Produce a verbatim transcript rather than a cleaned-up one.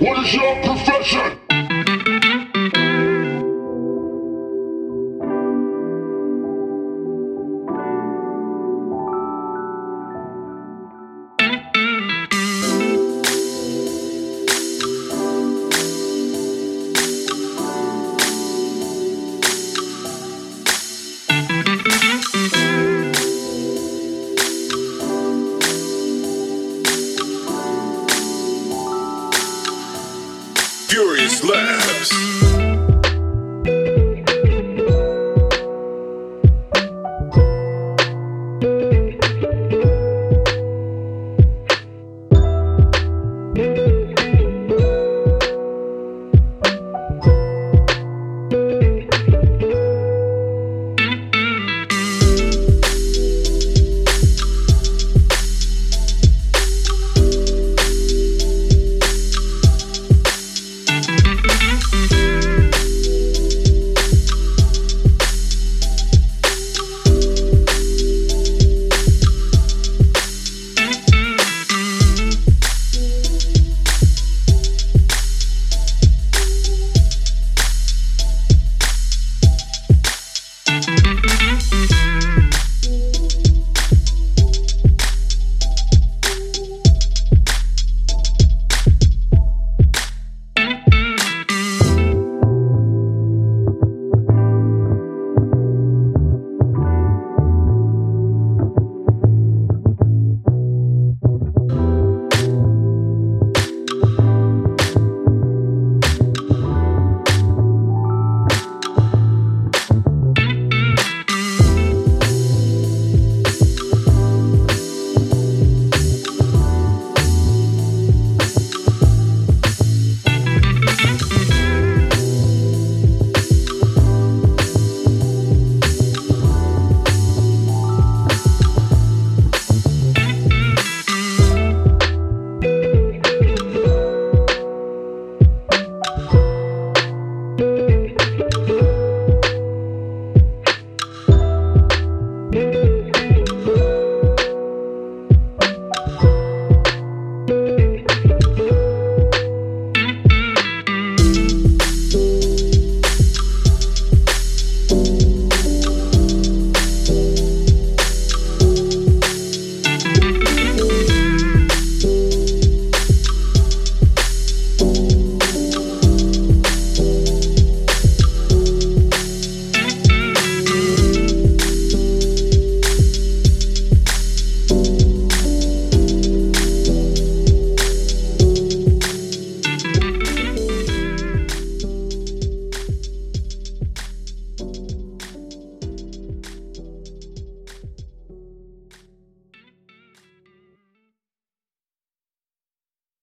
What is your profession? Furious Labs. Thank you.